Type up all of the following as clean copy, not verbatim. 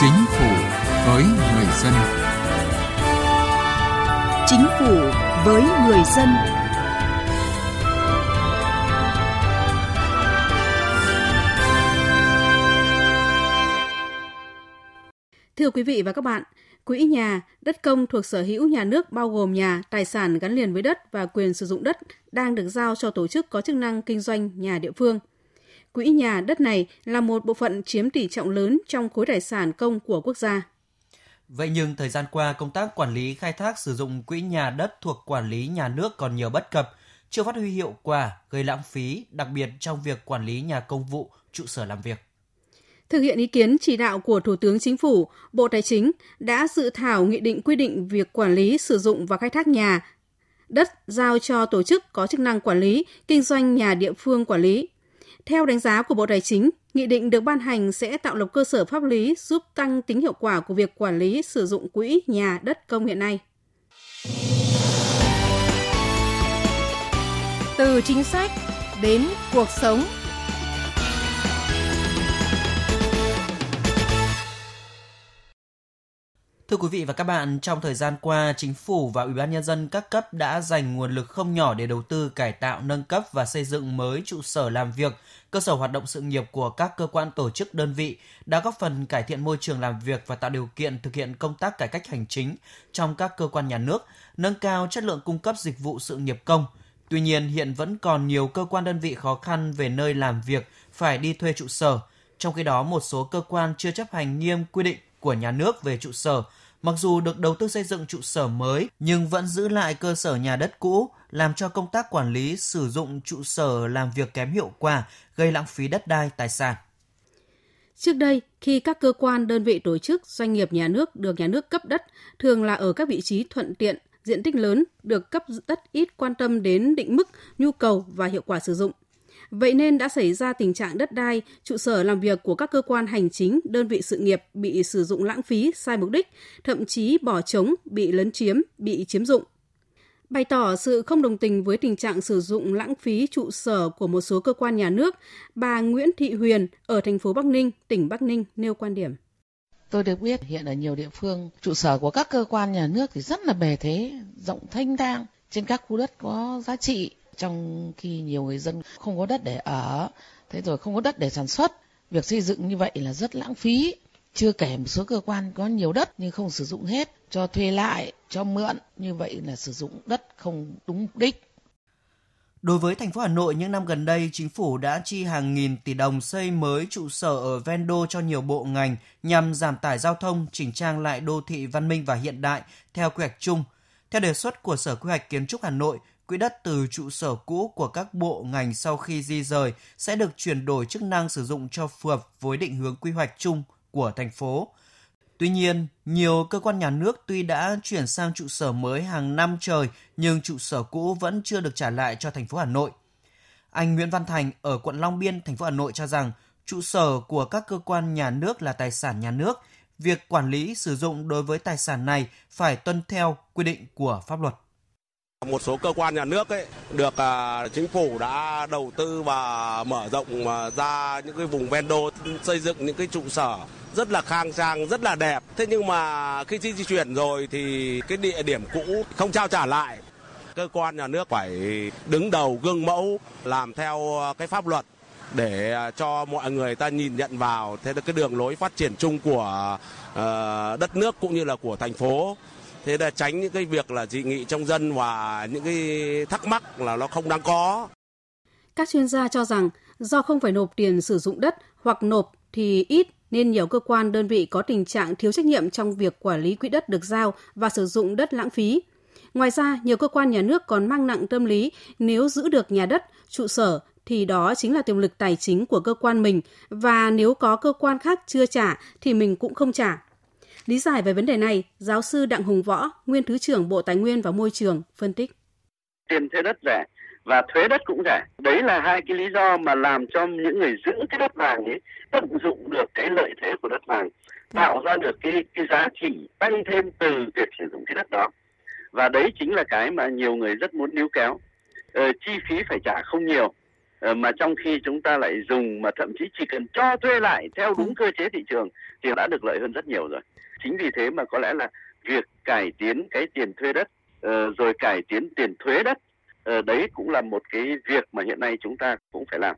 Chính phủ với người dân. Chính phủ với người dân. Thưa quý vị và các bạn, quỹ nhà, đất công thuộc sở hữu nhà nước bao gồm nhà, tài sản gắn liền với đất và quyền sử dụng đất đang được giao cho tổ chức có chức năng kinh doanh nhà địa phương. Quỹ nhà, đất này là một bộ phận chiếm tỷ trọng lớn trong khối tài sản công của quốc gia. Vậy nhưng thời gian qua, công tác quản lý khai thác sử dụng quỹ nhà đất thuộc quản lý nhà nước còn nhiều bất cập, chưa phát huy hiệu quả, gây lãng phí, đặc biệt trong việc quản lý nhà công vụ, trụ sở làm việc. Thực hiện ý kiến chỉ đạo của Thủ tướng Chính phủ, Bộ Tài chính đã dự thảo nghị định quy định việc quản lý, sử dụng và khai thác nhà, đất giao cho tổ chức có chức năng quản lý, kinh doanh nhà địa phương quản lý. Theo đánh giá của Bộ Tài chính, nghị định được ban hành sẽ tạo lập cơ sở pháp lý giúp tăng tính hiệu quả của việc quản lý sử dụng quỹ nhà đất công hiện nay. Từ chính sách đến cuộc sống. Thưa quý vị và các bạn, trong thời gian qua, Chính phủ và Ủy ban Nhân dân các cấp đã dành nguồn lực không nhỏ để đầu tư cải tạo, nâng cấp và xây dựng mới trụ sở làm việc, cơ sở hoạt động sự nghiệp của các cơ quan tổ chức đơn vị, đã góp phần cải thiện môi trường làm việc và tạo điều kiện thực hiện công tác cải cách hành chính trong các cơ quan nhà nước, nâng cao chất lượng cung cấp dịch vụ sự nghiệp công. Tuy nhiên, hiện vẫn còn nhiều cơ quan đơn vị khó khăn về nơi làm việc, phải đi thuê trụ sở. Trong khi đó, một số cơ quan chưa chấp hành nghiêm quy định của nhà nước về trụ sở, mặc dù được đầu tư xây dựng trụ sở mới nhưng vẫn giữ lại cơ sở nhà đất cũ, làm cho công tác quản lý sử dụng trụ sở làm việc kém hiệu quả, gây lãng phí đất đai, tài sản. Trước đây, khi các cơ quan, đơn vị, tổ chức, doanh nghiệp nhà nước được nhà nước cấp đất, thường là ở các vị trí thuận tiện, diện tích lớn, được cấp đất ít quan tâm đến định mức, nhu cầu và hiệu quả sử dụng. Vậy nên đã xảy ra tình trạng đất đai, trụ sở làm việc của các cơ quan hành chính, đơn vị sự nghiệp bị sử dụng lãng phí, sai mục đích, thậm chí bỏ trống, bị lấn chiếm, bị chiếm dụng. Bày tỏ sự không đồng tình với tình trạng sử dụng lãng phí trụ sở của một số cơ quan nhà nước, bà Nguyễn Thị Huyền ở thành phố Bắc Ninh, tỉnh Bắc Ninh nêu quan điểm. Tôi được biết hiện ở nhiều địa phương, trụ sở của các cơ quan nhà nước thì rất là bề thế, rộng thanh thang, trên các khu đất có giá trị. Trong khi nhiều người dân không có đất để ở, thế rồi không có đất để sản xuất, việc xây dựng như vậy là rất lãng phí. Chưa kể một số cơ quan có nhiều đất nhưng không sử dụng hết, cho thuê lại, cho mượn, như vậy là sử dụng đất không đúng mục đích. Đối với thành phố Hà Nội, những năm gần đây, chính phủ đã chi hàng nghìn tỷ đồng xây mới trụ sở ở ven đô cho nhiều bộ ngành nhằm giảm tải giao thông, chỉnh trang lại đô thị văn minh và hiện đại theo quy hoạch chung. Theo đề xuất của Sở Quy hoạch Kiến trúc Hà Nội, quỹ đất từ trụ sở cũ của các bộ ngành sau khi di rời sẽ được chuyển đổi chức năng sử dụng cho phù hợp với định hướng quy hoạch chung của thành phố. Tuy nhiên, nhiều cơ quan nhà nước tuy đã chuyển sang trụ sở mới hàng năm trời nhưng trụ sở cũ vẫn chưa được trả lại cho thành phố Hà Nội. Anh Nguyễn Văn Thành ở quận Long Biên, thành phố Hà Nội cho rằng trụ sở của các cơ quan nhà nước là tài sản nhà nước. Việc quản lý sử dụng đối với tài sản này phải tuân theo quy định của pháp luật. Một số cơ quan nhà nước được chính phủ đã đầu tư và mở rộng ra những cái vùng ven đô, xây dựng những cái trụ sở rất là khang trang, rất là đẹp. Thế nhưng mà khi di chuyển rồi thì cái địa điểm cũ không trao trả lại. Cơ quan nhà nước phải đứng đầu, gương mẫu, làm theo cái pháp luật để cho mọi người ta nhìn nhận vào. Thế là cái đường lối phát triển chung của đất nước cũng như là của thành phố. Thế là tránh những cái việc là dị nghị trong dân và những cái thắc mắc là nó không đáng có. Các chuyên gia cho rằng do không phải nộp tiền sử dụng đất hoặc nộp thì ít nên nhiều cơ quan đơn vị có tình trạng thiếu trách nhiệm trong việc quản lý quỹ đất được giao và sử dụng đất lãng phí. Ngoài ra, nhiều cơ quan nhà nước còn mang nặng tâm lý nếu giữ được nhà đất, trụ sở thì đó chính là tiềm lực tài chính của cơ quan mình và nếu có cơ quan khác chưa trả thì mình cũng không trả. Lý giải về vấn đề này, giáo sư Đặng Hùng Võ, nguyên Thứ trưởng Bộ Tài nguyên và Môi trường, phân tích. Tiền thuê đất rẻ và thuế đất cũng rẻ. Đấy là hai cái lý do mà làm cho những người giữ cái đất vàng ấy tận dụng được cái lợi thế của đất vàng, tạo ra được cái giá trị tăng thêm từ việc sử dụng cái đất đó. Và đấy chính là cái mà nhiều người rất muốn níu kéo. Chi phí phải trả không nhiều, mà trong khi chúng ta lại dùng, mà thậm chí chỉ cần cho thuê lại theo đúng cơ chế thị trường thì đã được lợi hơn rất nhiều rồi. Chính vì thế mà có lẽ là việc cải tiến cái tiền thuê đất rồi cải tiến tiền thuế đất, đấy cũng là một cái việc mà hiện nay chúng ta cũng phải làm.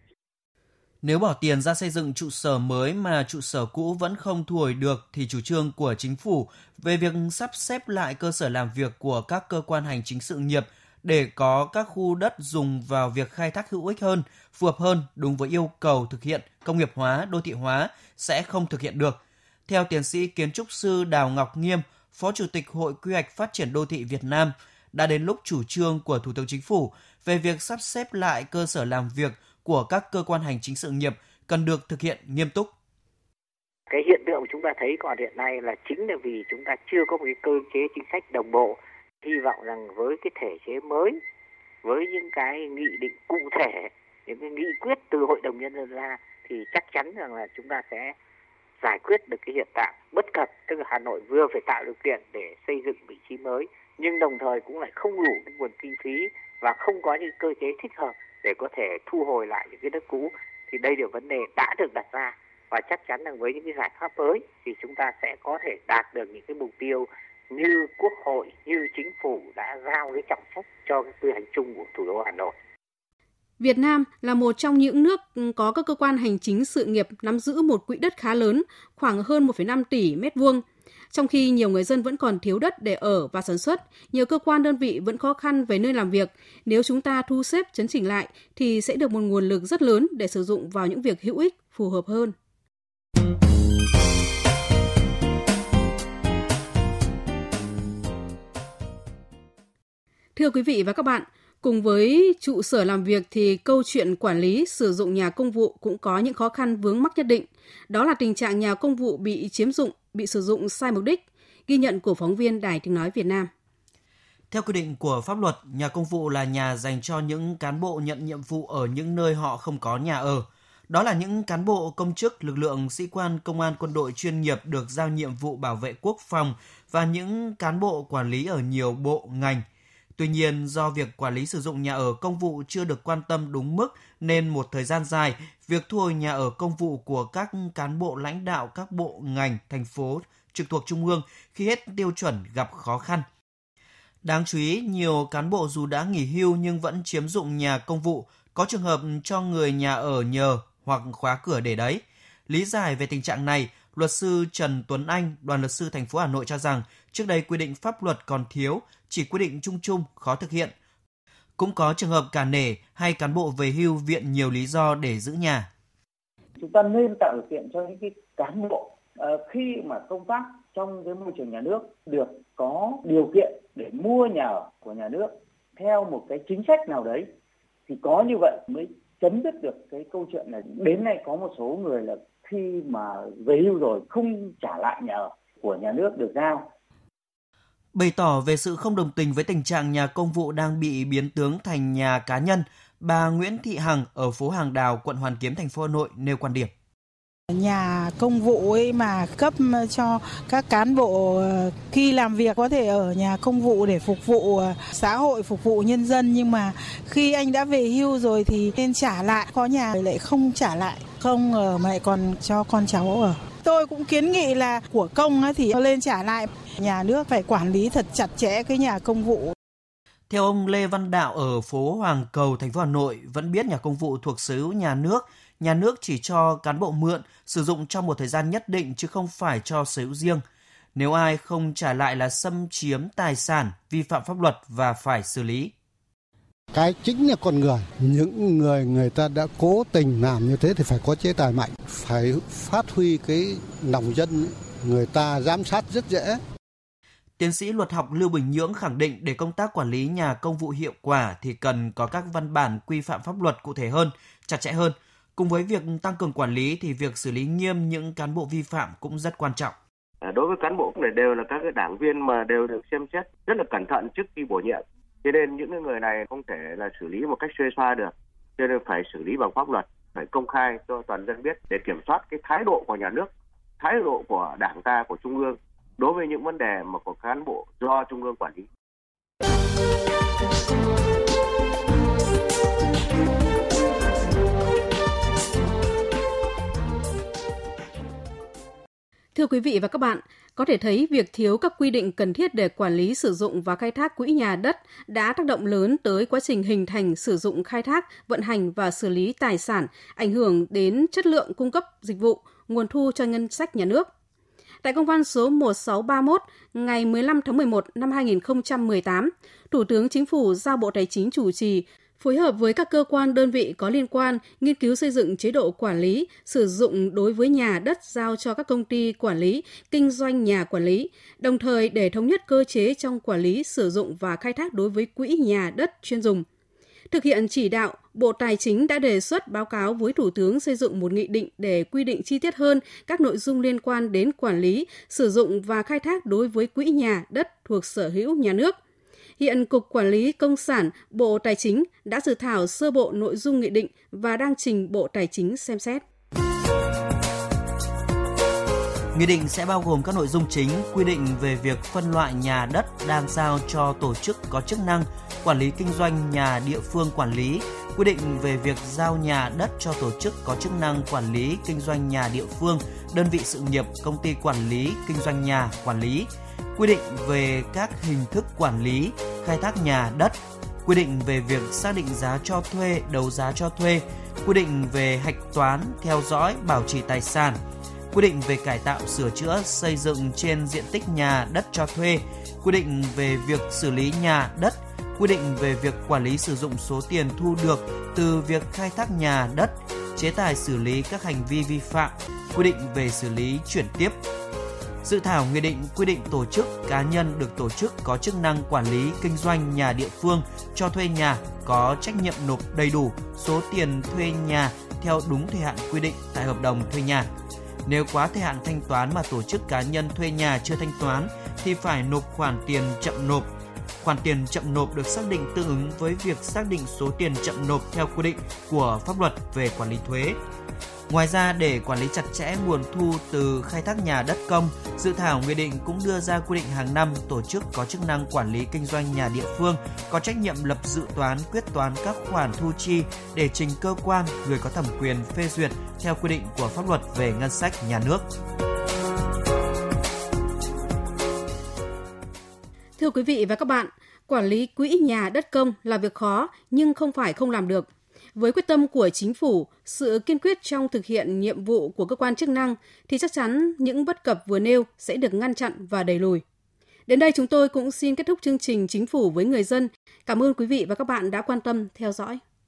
Nếu bỏ tiền ra xây dựng trụ sở mới mà trụ sở cũ vẫn không thu hồi được thì chủ trương của chính phủ về việc sắp xếp lại cơ sở làm việc của các cơ quan hành chính sự nghiệp để có các khu đất dùng vào việc khai thác hữu ích hơn, phù hợp hơn đúng với yêu cầu thực hiện công nghiệp hóa, đô thị hóa sẽ không thực hiện được. Theo tiến sĩ kiến trúc sư Đào Ngọc Nghiêm, Phó Chủ tịch Hội Quy hoạch Phát triển Đô thị Việt Nam, đã đến lúc chủ trương của Thủ tướng Chính phủ về việc sắp xếp lại cơ sở làm việc của các cơ quan hành chính sự nghiệp cần được thực hiện nghiêm túc. Cái hiện tượng chúng ta thấy còn hiện nay là chính là vì chúng ta chưa có một cái cơ chế chính sách đồng bộ. Hy vọng rằng với cái thể chế mới, với những cái nghị định cụ thể, những cái nghị quyết từ Hội đồng Nhân dân ra thì chắc chắn rằng là chúng ta sẽ giải quyết được cái hiện trạng bất cập, tức là Hà Nội vừa phải tạo điều kiện để xây dựng vị trí mới nhưng đồng thời cũng lại không đủ cái nguồn kinh phí và không có những cơ chế thích hợp để có thể thu hồi lại những cái đất cũ, thì đây là vấn đề đã được đặt ra và chắc chắn rằng với những cái giải pháp mới thì chúng ta sẽ có thể đạt được những cái mục tiêu như Quốc hội, như Chính phủ đã giao cái trọng trách cho cái quy hoạch chung của thủ đô Hà Nội. Việt Nam là một trong những nước có các cơ quan hành chính sự nghiệp nắm giữ một quỹ đất khá lớn, khoảng hơn 1,5 tỷ m2. Trong khi nhiều người dân vẫn còn thiếu đất để ở và sản xuất, nhiều cơ quan đơn vị vẫn khó khăn về nơi làm việc. Nếu chúng ta thu xếp chấn chỉnh lại thì sẽ được một nguồn lực rất lớn để sử dụng vào những việc hữu ích, phù hợp hơn. Thưa quý vị và các bạn, cùng với trụ sở làm việc thì câu chuyện quản lý sử dụng nhà công vụ cũng có những khó khăn vướng mắc nhất định. Đó là tình trạng nhà công vụ bị chiếm dụng, bị sử dụng sai mục đích, ghi nhận của phóng viên Đài Tiếng Nói Việt Nam. Theo quy định của pháp luật, nhà công vụ là nhà dành cho những cán bộ nhận nhiệm vụ ở những nơi họ không có nhà ở. Đó là những cán bộ, công chức, lực lượng, sĩ quan, công an, quân đội chuyên nghiệp được giao nhiệm vụ bảo vệ quốc phòng và những cán bộ quản lý ở nhiều bộ, ngành. Tuy nhiên, do việc quản lý sử dụng nhà ở công vụ chưa được quan tâm đúng mức nên một thời gian dài, việc thu hồi nhà ở công vụ của các cán bộ lãnh đạo các bộ ngành, thành phố trực thuộc Trung ương khi hết tiêu chuẩn gặp khó khăn. Đáng chú ý, nhiều cán bộ dù đã nghỉ hưu nhưng vẫn chiếm dụng nhà công vụ, có trường hợp cho người nhà ở nhờ hoặc khóa cửa để đấy. Lý giải về tình trạng này, luật sư Trần Tuấn Anh, đoàn luật sư thành phố Hà Nội cho rằng trước đây quy định pháp luật còn thiếu, chỉ quy định chung chung, khó thực hiện. Cũng có trường hợp cả nể hay cán bộ về hưu viện nhiều lý do để giữ nhà. Chúng ta nên tạo điều kiện cho những cái cán bộ khi mà công tác trong cái môi trường nhà nước được có điều kiện để mua nhà ở của nhà nước theo một cái chính sách nào đấy, thì có như vậy mới chấm dứt được cái câu chuyện là đến nay có một số người là khi mà về hưu rồi không trả lại nhà ở của nhà nước được giao. Bày tỏ về sự không đồng tình với tình trạng nhà công vụ đang bị biến tướng thành nhà cá nhân, bà Nguyễn Thị Hằng ở phố Hàng Đào, quận Hoàn Kiếm, thành phố Hà Nội nêu quan điểm. Nhà công vụ ấy mà cấp cho các cán bộ khi làm việc có thể ở nhà công vụ để phục vụ xã hội, phục vụ nhân dân, nhưng mà khi anh đã về hưu rồi thì nên trả lại, có nhà lại không trả lại, không ở mà lại còn cho con cháu ở. Tôi cũng kiến nghị là của công thì lên trả lại, nhà nước phải quản lý thật chặt chẽ cái nhà công vụ. Theo ông Lê Văn Đạo ở phố Hoàng Cầu, thành phố Hà Nội vẫn biết nhà công vụ thuộc sở hữu nhà nước chỉ cho cán bộ mượn, sử dụng trong một thời gian nhất định chứ không phải cho sở hữu riêng. Nếu ai không trả lại là xâm chiếm tài sản, vi phạm pháp luật và phải xử lý. Cái chính là con người, những người ta đã cố tình làm như thế thì phải có chế tài mạnh, phải phát huy cái lòng dân, người ta giám sát rất dễ. Tiến sĩ luật học Lưu Bình Nhưỡng khẳng định để công tác quản lý nhà công vụ hiệu quả thì cần có các văn bản quy phạm pháp luật cụ thể hơn, chặt chẽ hơn. Cùng với việc tăng cường quản lý thì việc xử lý nghiêm những cán bộ vi phạm cũng rất quan trọng. Đối với cán bộ này đều là các đảng viên mà đều được xem xét rất là cẩn thận trước khi bổ nhiệm. Cho nên những người này không thể là xử lý một cách xuê xoa được. Cho nên phải xử lý bằng pháp luật, phải công khai cho toàn dân biết để kiểm soát cái thái độ của nhà nước, thái độ của đảng ta, của Trung ương đối với những vấn đề mà của cán bộ do Trung ương quản lý. Thưa quý vị và các bạn, có thể thấy việc thiếu các quy định cần thiết để quản lý, sử dụng và khai thác quỹ nhà đất đã tác động lớn tới quá trình hình thành, sử dụng, khai thác, vận hành và xử lý tài sản, ảnh hưởng đến chất lượng cung cấp dịch vụ, nguồn thu cho ngân sách nhà nước. Tại công văn số 1631 ngày 15 tháng 11 năm 2018, Thủ tướng Chính phủ giao Bộ Tài chính chủ trì, phối hợp với các cơ quan đơn vị có liên quan nghiên cứu xây dựng chế độ quản lý, sử dụng đối với nhà đất giao cho các công ty quản lý, kinh doanh nhà quản lý, đồng thời để thống nhất cơ chế trong quản lý, sử dụng và khai thác đối với quỹ nhà đất chuyên dùng. Thực hiện chỉ đạo, Bộ Tài chính đã đề xuất báo cáo với Thủ tướng xây dựng một nghị định để quy định chi tiết hơn các nội dung liên quan đến quản lý, sử dụng và khai thác đối với quỹ nhà đất thuộc sở hữu nhà nước. Hiện Cục Quản lý Công sản, Bộ Tài chính đã dự thảo sơ bộ nội dung nghị định và đang trình Bộ Tài chính xem xét. Nghị định sẽ bao gồm các nội dung chính quy định về việc phân loại nhà đất đang giao cho tổ chức có chức năng quản lý kinh doanh nhà địa phương quản lý, quy định về việc giao nhà đất cho tổ chức có chức năng quản lý kinh doanh nhà địa phương, đơn vị sự nghiệp, công ty quản lý kinh doanh nhà quản lý, quy định về các hình thức quản lý, khai thác nhà đất, quy định về việc xác định giá cho thuê, đấu giá cho thuê, quy định về hạch toán, theo dõi, bảo trì tài sản, quy định về cải tạo, sửa chữa, xây dựng trên diện tích nhà đất cho thuê, quy định về việc xử lý nhà đất, quy định về việc quản lý sử dụng số tiền thu được từ việc khai thác nhà đất, chế tài xử lý các hành vi vi phạm, quy định về xử lý chuyển tiếp. Dự thảo nghị định quy định tổ chức, cá nhân được tổ chức có chức năng quản lý kinh doanh nhà địa phương cho thuê nhà có trách nhiệm nộp đầy đủ số tiền thuê nhà theo đúng thời hạn quy định tại hợp đồng thuê nhà. Nếu quá thời hạn thanh toán mà tổ chức, cá nhân thuê nhà chưa thanh toán thì phải nộp khoản tiền chậm nộp. Khoản tiền chậm nộp được xác định tương ứng với việc xác định số tiền chậm nộp theo quy định của pháp luật về quản lý thuế. Ngoài ra, để quản lý chặt chẽ nguồn thu từ khai thác nhà đất công, dự thảo nghị định cũng đưa ra quy định hàng năm tổ chức có chức năng quản lý kinh doanh nhà địa phương có trách nhiệm lập dự toán, quyết toán các khoản thu chi để trình cơ quan, người có thẩm quyền phê duyệt theo quy định của pháp luật về ngân sách nhà nước. Thưa quý vị và các bạn, quản lý quỹ nhà đất công là việc khó nhưng không phải không làm được. Với quyết tâm của chính phủ, sự kiên quyết trong thực hiện nhiệm vụ của cơ quan chức năng thì chắc chắn những bất cập vừa nêu sẽ được ngăn chặn và đẩy lùi. Đến đây chúng tôi cũng xin kết thúc chương trình Chính phủ với người dân. Cảm ơn quý vị và các bạn đã quan tâm theo dõi.